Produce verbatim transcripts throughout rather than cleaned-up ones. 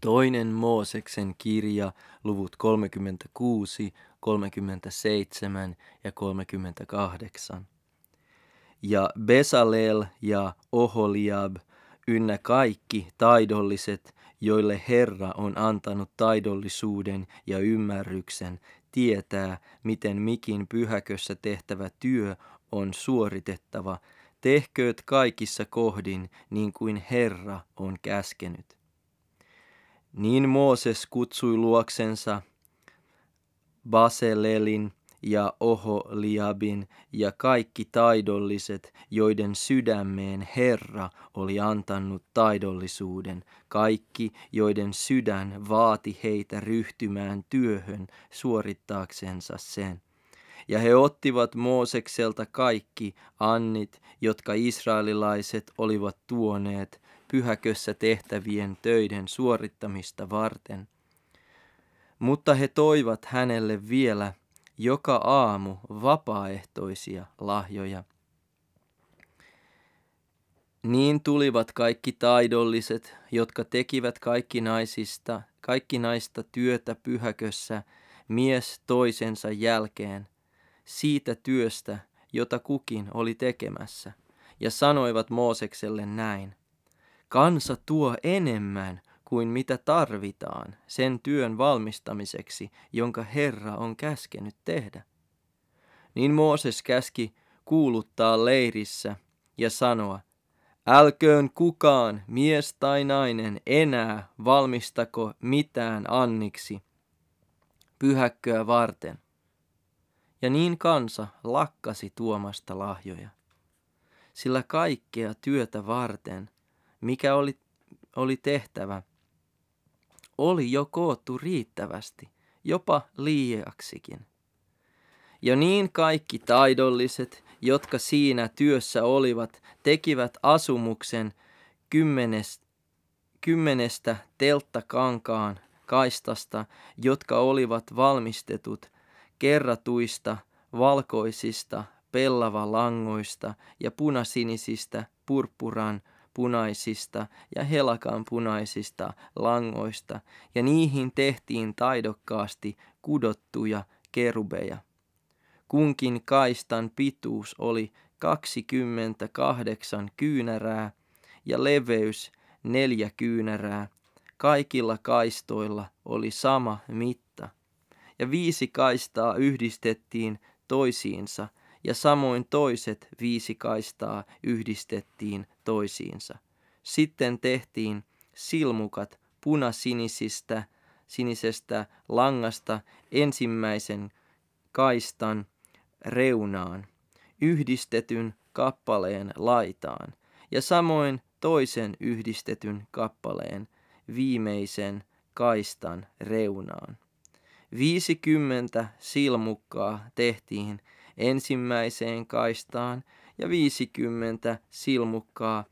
Toinen Mooseksen kirja, luvut kolmekymmentäkuusi, kolmekymmentäseitsemän ja kolmekymmentäkahdeksan. Ja Besaleel ja Oholiab, ynnä kaikki taidolliset, joille Herra on antanut taidollisuuden ja ymmärryksen, tietää, miten mikin pyhäkössä tehtävä työ on suoritettava, tehkööt kaikissa kohdin, niin kuin Herra on käskenyt. Niin Mooses kutsui luoksensa Baseleelin ja Oholiabin ja kaikki taidolliset, joiden sydämeen Herra oli antanut taidollisuuden, kaikki, joiden sydän vaati heitä ryhtymään työhön suorittaaksensa sen. Ja he ottivat Moosekselta kaikki annit, jotka israelilaiset olivat tuoneet pyhäkössä tehtävien töiden suorittamista varten. Mutta he toivat hänelle vielä joka aamu vapaaehtoisia lahjoja. Niin tulivat kaikki taidolliset, jotka tekivät kaikki naisista, kaikki naista työtä pyhäkössä mies toisensa jälkeen, siitä työstä, jota kukin oli tekemässä, ja sanoivat Moosekselle näin: kansa tuo enemmän kuin mitä tarvitaan sen työn valmistamiseksi, jonka Herra on käskenyt tehdä. Niin Mooses käski kuuluttaa leirissä ja sanoa: älköön kukaan, mies tai nainen, enää valmistako mitään anniksi pyhäkköä varten. Ja niin kansa lakkasi tuomasta lahjoja, sillä kaikkea työtä varten, mikä oli, oli tehtävä, oli jo koottu riittävästi, jopa liiaksikin. Ja niin kaikki taidolliset, jotka siinä työssä olivat, tekivät asumuksen kymmenestä, kymmenestä telttakankaan kaistasta, jotka olivat valmistetut kerratuista, valkoisista, pellavalangoista ja punasinisistä, purppuran punaisista ja helakan punaisista langoista, ja niihin tehtiin taidokkaasti kudottuja kerubeja. Kunkin kaistan pituus oli kaksikymmentäkahdeksan kyynärää ja leveys neljä kyynärää. Kaikilla kaistoilla oli sama mitta. Ja viisi kaistaa yhdistettiin toisiinsa, ja samoin toiset viisi kaistaa yhdistettiin toisiinsa. Sitten tehtiin silmukat punasinisistä sinisestä langasta ensimmäisen kaistan reunaan, yhdistetyn kappaleen laitaan, ja samoin toisen yhdistetyn kappaleen viimeisen kaistan reunaan. Viisikymmentä silmukkaa tehtiin ensimmäiseen kaistaan ja viisikymmentä silmukkaa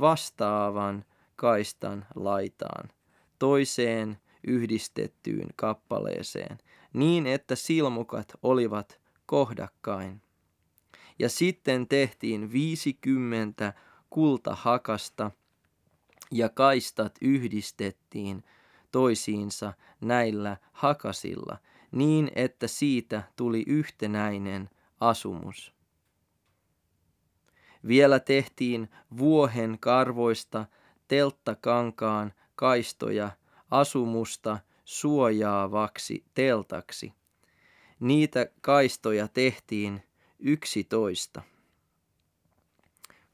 vastaavan kaistan laitaan, toiseen yhdistettyyn kappaleeseen, niin että silmukat olivat kohdakkain. Ja sitten tehtiin viisikymmentä kultahakasta ja kaistat yhdistettiin toisiinsa näillä hakasilla, niin että siitä tuli yhtenäinen asumus. Vielä tehtiin vuohen karvoista telttakankaan kaistoja asumusta suojaavaksi teltaksi. Niitä kaistoja tehtiin yksitoista.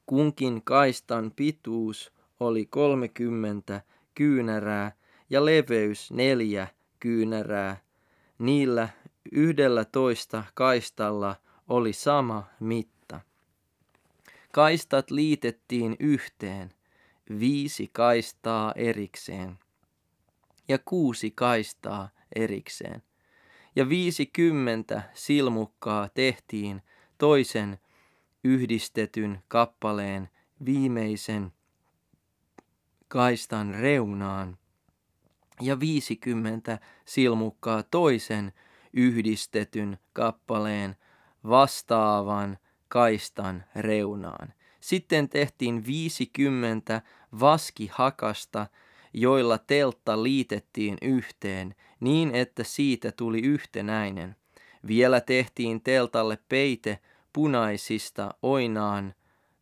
Kunkin kaistan pituus oli kolmekymmentä kyynärää ja leveys neljä kyynärää. Niillä yhdellä toista kaistalla oli sama mitta. Kaistat liitettiin yhteen, viisi kaistaa erikseen ja kuusi kaistaa erikseen. Ja viisikymmentä silmukkaa tehtiin toisen yhdistetyn kappaleen viimeisen kaistan reunaan ja viisikymmentä silmukkaa toisen yhdistetyn kappaleen vastaavan kaistan reunaan. Sitten tehtiin viisikymmentä vaskihakasta, joilla teltta liitettiin yhteen, niin että siitä tuli yhtenäinen. Vielä tehtiin teltalle peite punaisista oinaan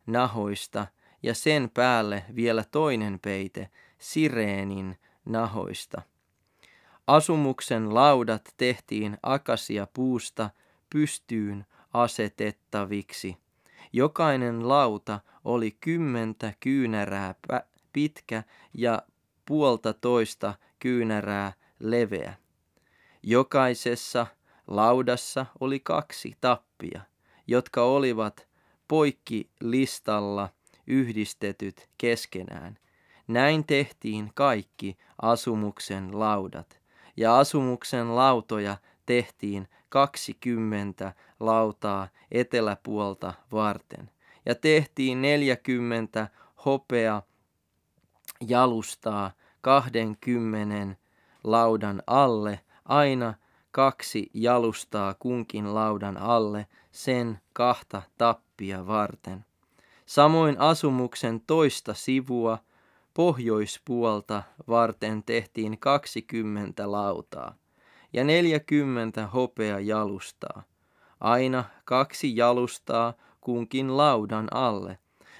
nahoista ja sen päälle vielä toinen peite sireenin nahoista. Asumuksen laudat tehtiin akasiapuusta pystyyn asetettaviksi. Jokainen lauta oli kymmentä kyynärää pitkä ja puolta toista kyynärää leveä. Jokaisessa laudassa oli kaksi tappia, jotka olivat poikkilistalla yhdistetyt keskenään. Näin tehtiin kaikki asumuksen laudat, ja asumuksen lautoja tehtiin kaksikymmentä lautaa eteläpuolta varten, ja tehtiin neljäkymmentä hopea jalustaa kahdenkymmenen laudan alle, aina kaksi jalustaa kunkin laudan alle sen kahta tappia varten. Samoin asumuksen toista sivua pohjoispuolta varten tehtiin kaksikymmentä lautaa ja neljäkymmentä hopea jalustaa, aina kaksi jalustaa kunkin laudan alle,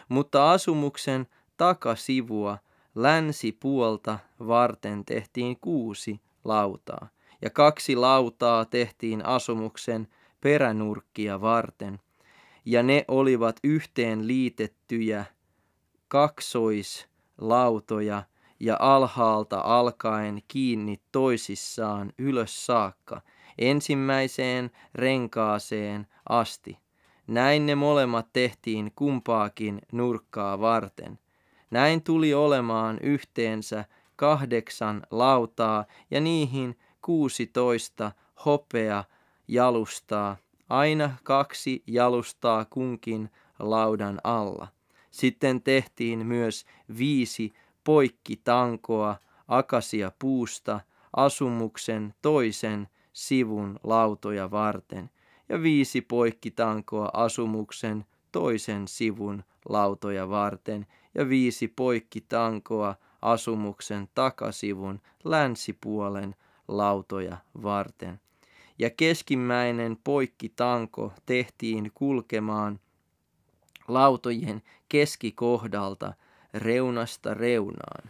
mutta asumuksen takasivua länsipuolta varten tehtiin kuusi lautaa, ja kaksi lautaa tehtiin asumuksen peränurkkia varten, ja ne olivat yhteen liitettyjä kaksoislautoja ja alhaalta alkaen kiinni toisissaan ylös saakka, ensimmäiseen renkaaseen asti. Näin ne molemmat tehtiin kumpaakin nurkkaa varten. Näin tuli olemaan yhteensä kahdeksan lautaa ja niihin kuusitoista hopea jalustaa, aina kaksi jalustaa kunkin laudan alla. Sitten tehtiin myös viisi poikkitankoa akasiapuusta asumuksen toisen sivun lautoja varten ja viisi poikkitankoa asumuksen toisen sivun lautoja varten ja viisi poikkitankoa asumuksen takasivun länsipuolen lautoja varten. Ja keskimmäinen poikkitanko tehtiin kulkemaan lautojen keskikohdalta reunasta reunaan.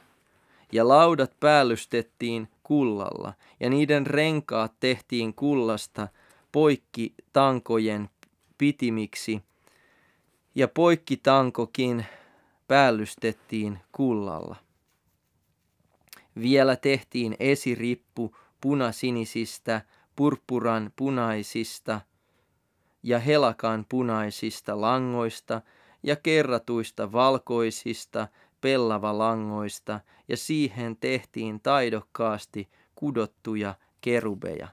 Ja laudat päällystettiin kullalla, ja niiden renkaat tehtiin kullasta poikkitankojen pitimiksi, ja poikkitankokin päällystettiin kullalla. Vielä tehtiin esirippu punasinisistä, purppuran punaisista ja helakan punaisista langoista ja kerratuista valkoisista pellavalangoista, ja siihen tehtiin taidokkaasti kudottuja kerubeja.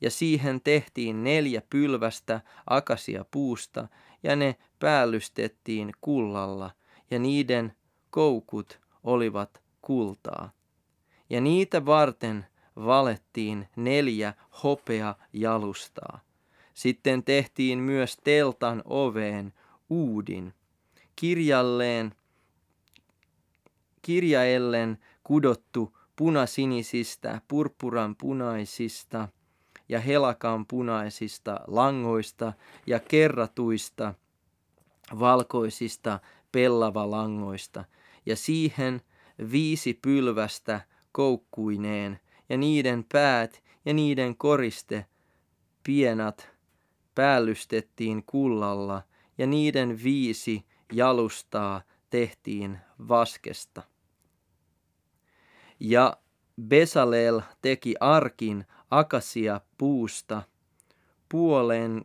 Ja siihen tehtiin neljä pylvästä akasiapuusta, ja ne päällystettiin kullalla, ja niiden koukut olivat kultaa. Ja niitä varten valettiin neljä hopea jalustaa. Sitten tehtiin myös teltan oveen uudin, kirjalleen, kirjaellen kudottu punasinisistä, purppuran punaisista ja helakan punaisista langoista ja kerratuista valkoisista pellavalangoista, ja siihen viisi pylvästä koukkuineen, ja niiden päät ja niiden koriste pienat päällystettiin kullalla, ja niiden viisi jalustaa tehtiin vaskesta. Ja Besaleel teki arkin akasiapuusta puolen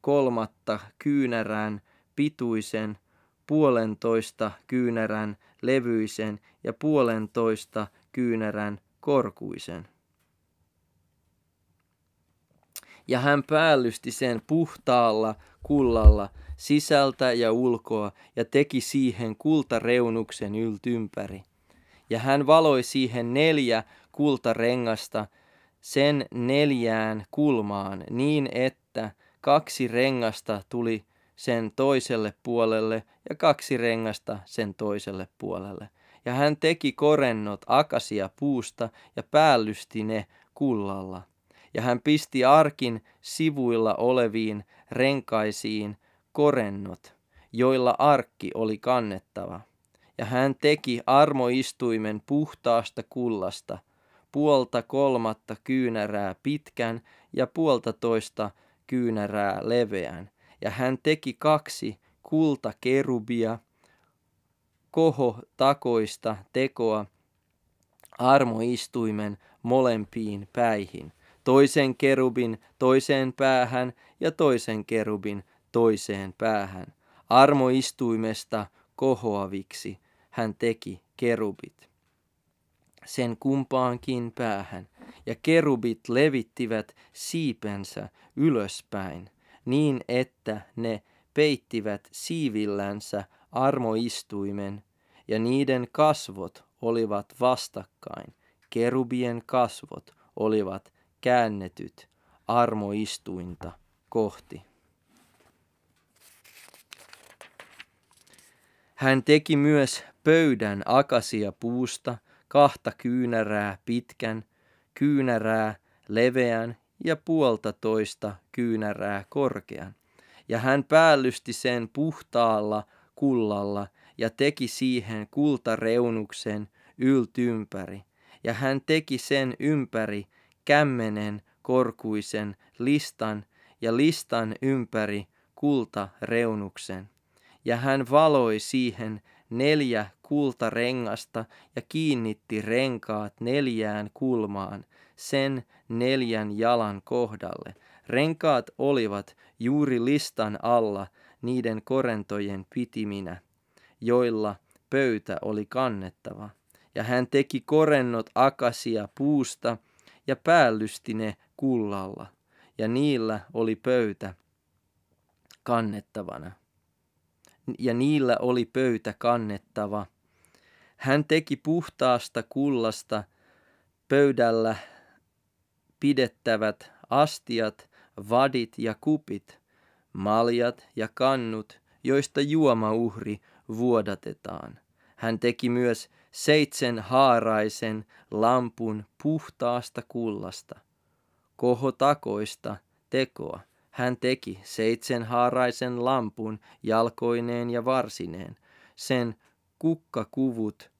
kolmatta kyynärän pituisen, puolentoista kyynärän levyisen ja puolentoista kyynärän korkuisen. Ja hän päällysti sen puhtaalla kullalla sisältä ja ulkoa ja teki siihen kultareunuksen yltympäri. Ja hän valoi siihen neljä kultarengasta sen neljään kulmaan niin, että kaksi rengasta tuli sen toiselle puolelle ja kaksi rengasta sen toiselle puolelle. ja hän teki korennot akasia puusta ja päällysti ne kullalla. Ja hän pisti arkin sivuilla oleviin renkaisiin korennot, joilla arkki oli kannettava. Ja hän teki armoistuimen puhtaasta kullasta, puolta kolmatta kyynärää pitkän ja puolta toista kyynärää leveän. Ja hän teki kaksi kultakerubia, kohotakoista tekoa armoistuimen molempiin päihin, toisen kerubin toiseen päähän ja toisen kerubin toiseen päähän. Armoistuimesta kohoaviksi hän teki kerubit sen kumpaankin päähän, ja kerubit levittivät siipensä ylöspäin niin, että ne peittivät siivillänsä armoistuimen, ja niiden kasvot olivat vastakkain. Kerubien kasvot olivat käännetyt armoistuinta kohti. Hän teki myös pöydän akasiapuusta kahta kyynärää pitkän, kyynärää leveän ja puolta toista kyynärää korkean. Ja hän päällysti sen puhtaalla kullalla ja teki siihen kultareunuksen yltympäri. Ja hän teki sen ympäri kämmenen korkuisen listan ja listan ympäri kultareunuksen. Ja hän valoi siihen neljä kultarengasta ja kiinnitti renkaat neljään kulmaan sen neljän jalan kohdalle. Renkaat olivat juuri listan alla niiden korentojen pitiminä, joilla pöytä oli kannettava. Ja hän teki korennot akasia puusta ja päällysti ne kullalla, ja niillä oli pöytä kannettavana. Ja niillä oli pöytä kannettava. Hän teki puhtaasta kullasta pöydällä pidettävät astiat, vadit ja kupit, maljat ja kannut, joista juomauhri vuodatetaan. Hän teki myös seitsemän haaraisen lampun puhtaasta kullasta, kohotakoista tekoa. Hän teki seitsemänhaaraisen lampun jalkoineen ja varsineen, sen kukkakuvut,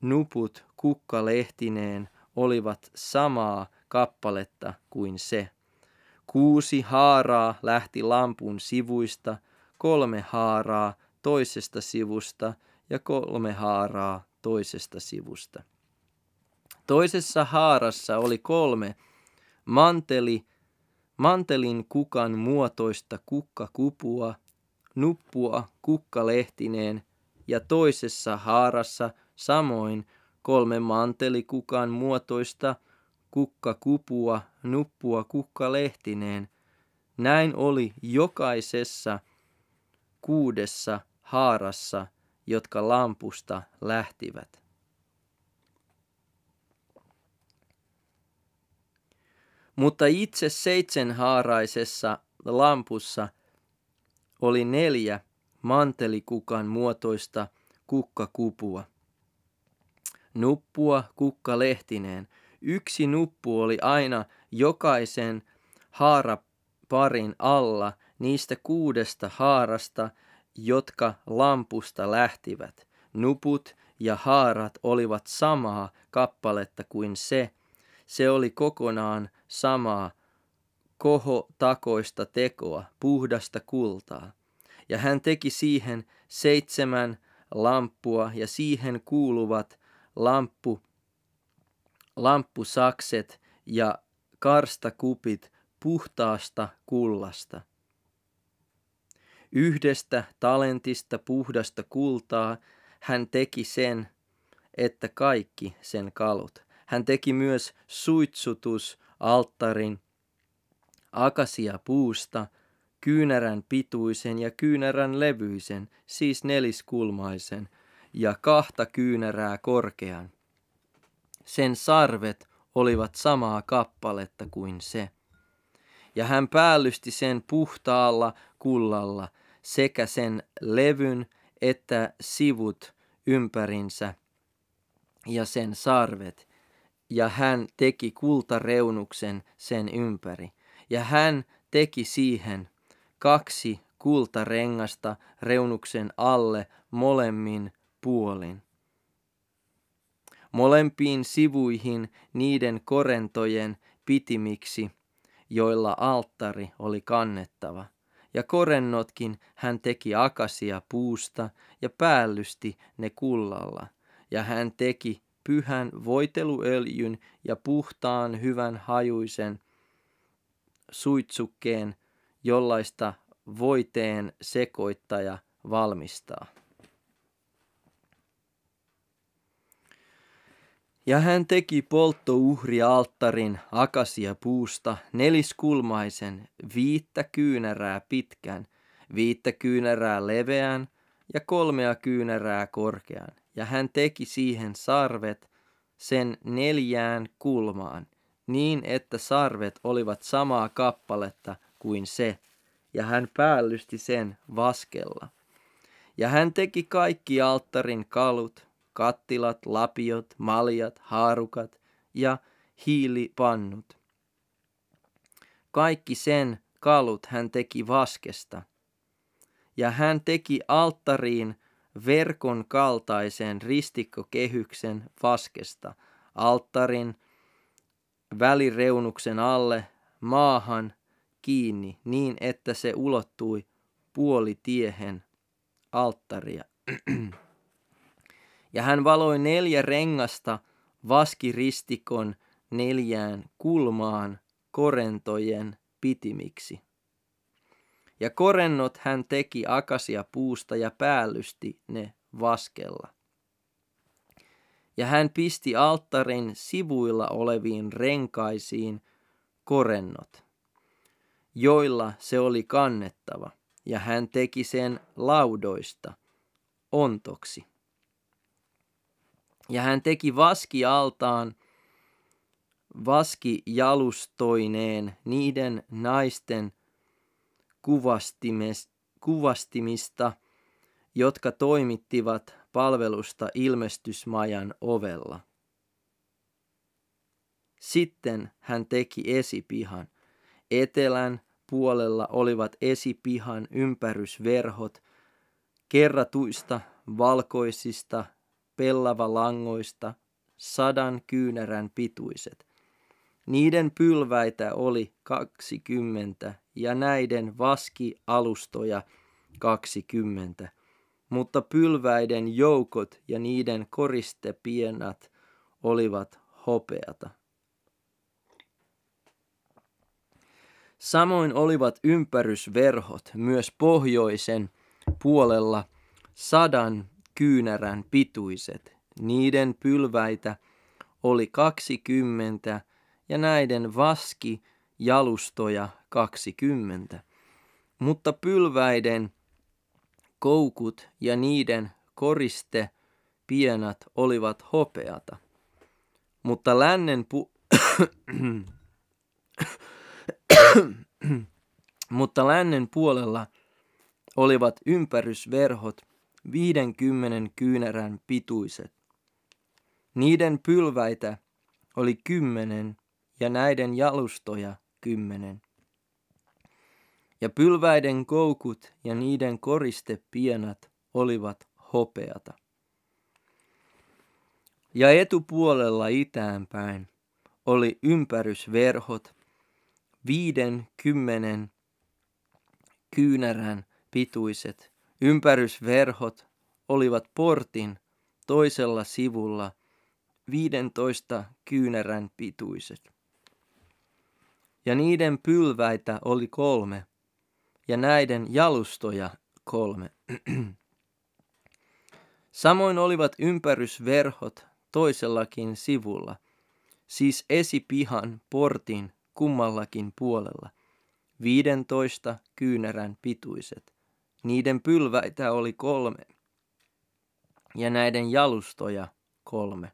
nuput kukkalehtineen olivat samaa kappaletta kuin se. Kuusi haaraa lähti lampun sivuista, kolme haaraa toisesta sivusta ja kolme haaraa toisesta sivusta. Toisessa haarassa oli kolme manteli, mantelin kukan muotoista kukkakupua, nuppua kukkalehtineen, ja toisessa haarassa samoin kolme mantelikukan muotoista kukkakupua, nuppua kukkalehtineen. Näin oli jokaisessa kuudessa haarassa, jotka lampusta lähtivät. Mutta itse seitsemänhaaraisessa lampussa oli neljä mantelikukan muotoista kukkakupua, nuppua kukkalehtineen. Yksi nuppu oli aina jokaisen haaraparin alla niistä kuudesta haarasta, jotka lampusta lähtivät. Nuput ja haarat olivat samaa kappaletta kuin se. Se oli kokonaan samaa kohotakoista tekoa, puhdasta kultaa. Ja hän teki siihen seitsemän lamppua ja siihen kuuluvat lamppu, lamppusakset ja karstakupit puhtaasta kullasta. Yhdestä talentista puhdasta kultaa hän teki sen, että kaikki sen kalut. Hän teki myös suitsutusalttarin akasia puusta, kyynärän pituisen ja kyynärän levyisen, siis neliskulmaisen, ja kahta kyynärää korkean. Sen sarvet olivat samaa kappaletta kuin se. Ja hän päällysti sen puhtaalla kullalla sekä sen levyn että sivut ympärinsä ja sen sarvet, ja hän teki kultareunuksen sen ympäri. Ja hän teki siihen kaksi kultarengasta reunuksen alle molemmin puolin. Molempiin sivuihin niiden korentojen pitimiksi, joilla alttari oli kannettava. Ja korennotkin hän teki akasia puusta ja päällysti ne kullalla. Ja hän teki pyhän voiteluöljyn ja puhtaan hyvän hajuisen suitsukkeen, jollaista voiteen sekoittaja valmistaa. Ja hän teki polttouhrialttarin akasiapuusta neliskulmaisen viittä kyynärää pitkän, viittä kyynärää leveän ja kolmea kyynärää korkean. Ja hän teki siihen sarvet sen neljään kulmaan, niin että sarvet olivat samaa kappaletta kuin se, ja hän päällysti sen vaskella. Ja hän teki kaikki alttarin kalut, kattilat, lapiot, maljat, haarukat ja hiilipannut. Kaikki sen kalut hän teki vaskesta. Ja hän teki alttariin verkon kaltaisen ristikkokehyksen vaskesta, alttarin välireunuksen alle maahan kiinni, niin että se ulottui puolitiehen alttaria. Ja hän valoi neljä rengasta vaskiristikon neljään kulmaan korentojen pitimiksi. Ja korennot hän teki akasia puusta ja päällysti ne vaskella. Ja hän pisti alttarin sivuilla oleviin renkaisiin korennot, joilla se oli kannettava, ja hän teki sen laudoista ontoksi. Ja hän teki vaskialtaan vaskijalustoineen niiden naisten kuvastimista, jotka toimittivat palvelusta ilmestysmajan ovella. Sitten hän teki esipihan. Etelän puolella olivat esipihan ympärysverhot kerratuista valkoisista pellavalangoista sadan kyynärän pituiset. Niiden pylväitä oli kaksikymmentä ja näiden vaskialustoja kaksikymmentä, mutta pylväiden joukot ja niiden koristepienat olivat hopeata. Samoin olivat ympärysverhot myös pohjoisen puolella sadan kyynärän pituiset. Niiden pylväitä oli kaksikymmentä ja näiden vaskijalustoja kaksikymmentä. Mutta pylväiden koukut ja niiden koristepienat olivat hopeata. Mutta lännen pu- Mutta lännen puolella olivat ympärysverhot viidenkymmenen kyynärän pituiset. Niiden pylväitä oli kymmenen ja näiden jalustoja kymmenen. Ja pylväiden koukut ja niiden koristepienat olivat hopeata. Ja etupuolella itäänpäin oli ympärysverhot viiden kymmenen kyynärän pituiset. Ympärysverhot olivat portin toisella sivulla viidentoista kyynärän pituiset. Ja niiden pylväitä oli kolme ja näiden jalustoja kolme. Samoin olivat ympärysverhot toisellakin sivulla, siis esipihan portin kummallakin puolella, viidentoista kyynärän pituiset. Niiden pylväitä oli kolme ja näiden jalustoja kolme.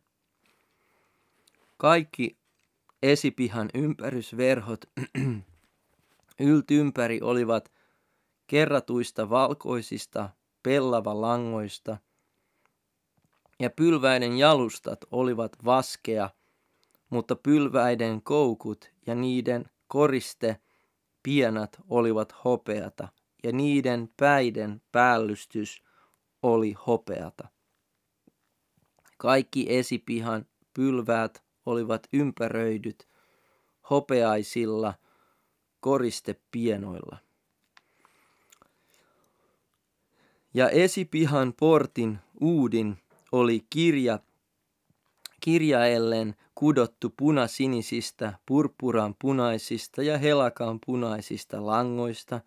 Kaikki esipihan ympärysverhot yltympäri olivat kerratuista valkoisista pellavalangoista ja pylväiden jalustat olivat vaskea, mutta pylväiden koukut ja niiden koriste pienat olivat hopeata, ja niiden päiden päällystys oli hopeata. Kaikki esipihan pylväät olivat ympäröidyt hopeaisilla koristepienoilla. Ja esipihan portin uudin oli kirja, kirjaellen kudottu punasinisistä, purppuran punaisista ja helakan punaisista langoista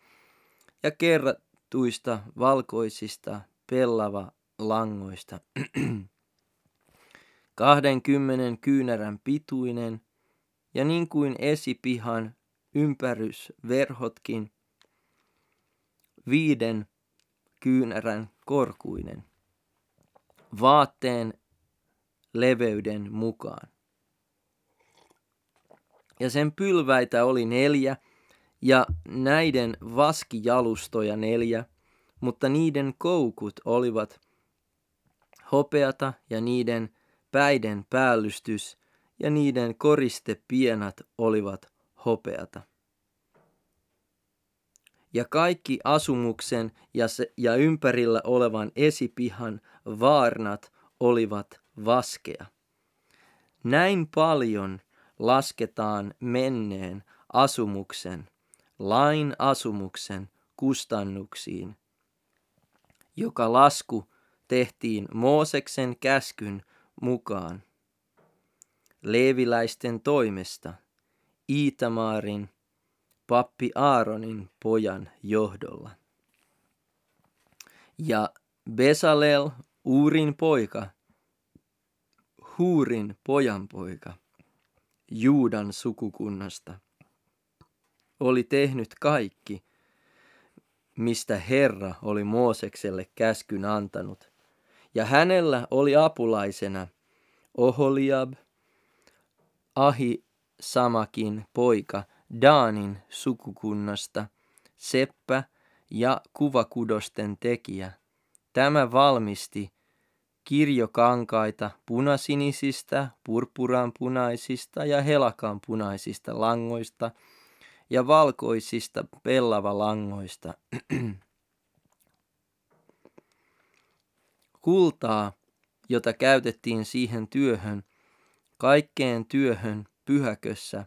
ja kerrattuista valkoisista pellava langoista. kahdenkymmenen kyynärän pituinen, ja niin kuin esipihan ympärysverhotkin, viiden kyynärän korkuinen, vaatteen leveyden mukaan. Ja sen pylväitä oli neljä, ja näiden vaskijalustoja neljä, mutta niiden koukut olivat hopeata ja niiden päiden päällystys ja niiden koristepienat olivat hopeata. Ja kaikki asumuksen ja, se, ja ympärillä olevan esipihan vaarnat olivat vaskea. Näin paljon lasketaan menneen asumuksen, lain asumuksen kustannuksiin, joka lasku tehtiin Mooseksen käskyn mukaan leeviläisten toimesta Itamarin pappi Aaronin pojan johdolla. Ja Besaleel, Uurin poika, Huurin pojanpoika, Juudan sukukunnasta, oli tehnyt kaikki, mistä Herra oli Moosekselle käskyn antanut. Ja hänellä oli apulaisena Oholiab, Ahisamakin poika Daanin sukukunnasta, seppä ja kuvakudosten tekijä. Tämä valmisti kirjokankaita punasinisistä, purppuranpunaisista ja helakanpunaisista langoista ja valkoisista pellavalangoista. Kultaa, jota käytettiin siihen työhön, kaikkeen työhön pyhäkössä,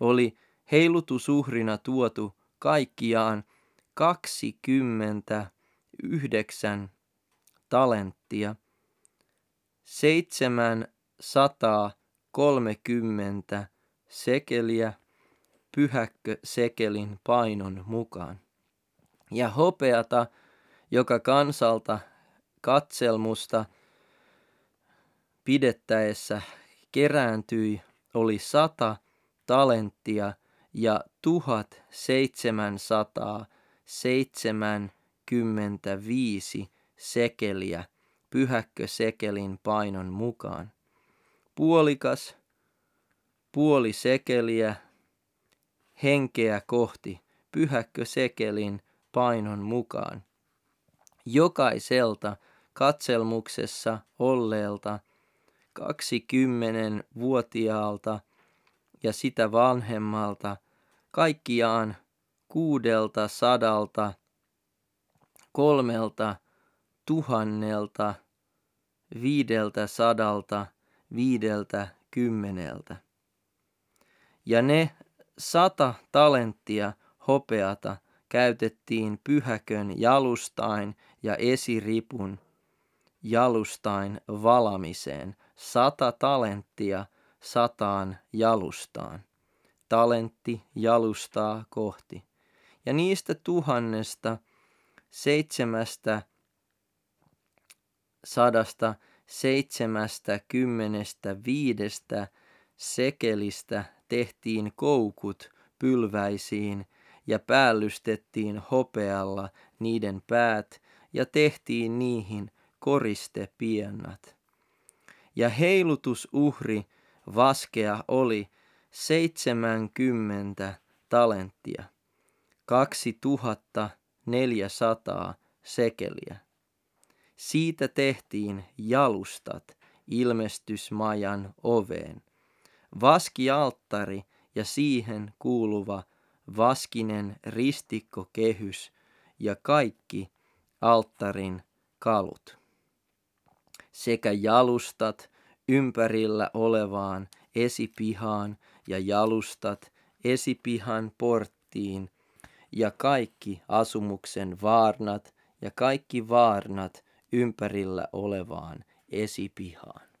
oli heilutusuhrina tuotu kaikkiaan kaksikymmentäyhdeksän talenttia, seitsemänsataakolmekymmentä sekeliä pyhäkkösekelin painon mukaan. Ja hopeata, joka kansalta katselmusta pidettäessä kerääntyi, oli sata talenttia ja tuhat seitsemänsataa seitsemänkymmentäviisi sekeliä pyhäkkösekelin painon mukaan. Puolikas, puoli sekeliä henkeä kohti pyhäkkösekelin painon mukaan. Jokaiselta katselmuksessa olleelta kaksikymmenvuotiaalta ja sitä vanhemmalta kaikkiaan kuudelta sadalta, kolmelta tuhannelta, viideltä sadalta, viideltä kymmeneltä. Ja ne sata talenttia hopeata käytettiin pyhäkön jalustain ja esiripun jalustain valamiseen. Sata talenttia sataan jalustaan. Talentti jalustaa kohti. Ja niistä tuhannesta seitsemästä sadasta seitsemästä kymmenestä viidestä sekelistä tehtiin koukut pylväisiin ja päällystettiin hopealla niiden päät ja tehtiin niihin koristepiennat. Ja heilutusuhri vaskea oli seitsemänkymmentä talenttia, kaksituhattaneljäsataa sekeliä. Siitä tehtiin jalustat ilmestysmajan oveen, vaskialttari ja siihen kuuluva vaskinen ristikkokehys ja kaikki alttarin kalut, sekä jalustat ympärillä olevaan esipihaan ja jalustat esipihan porttiin ja kaikki asumuksen vaarnat ja kaikki vaarnat ympärillä olevaan esipihaan.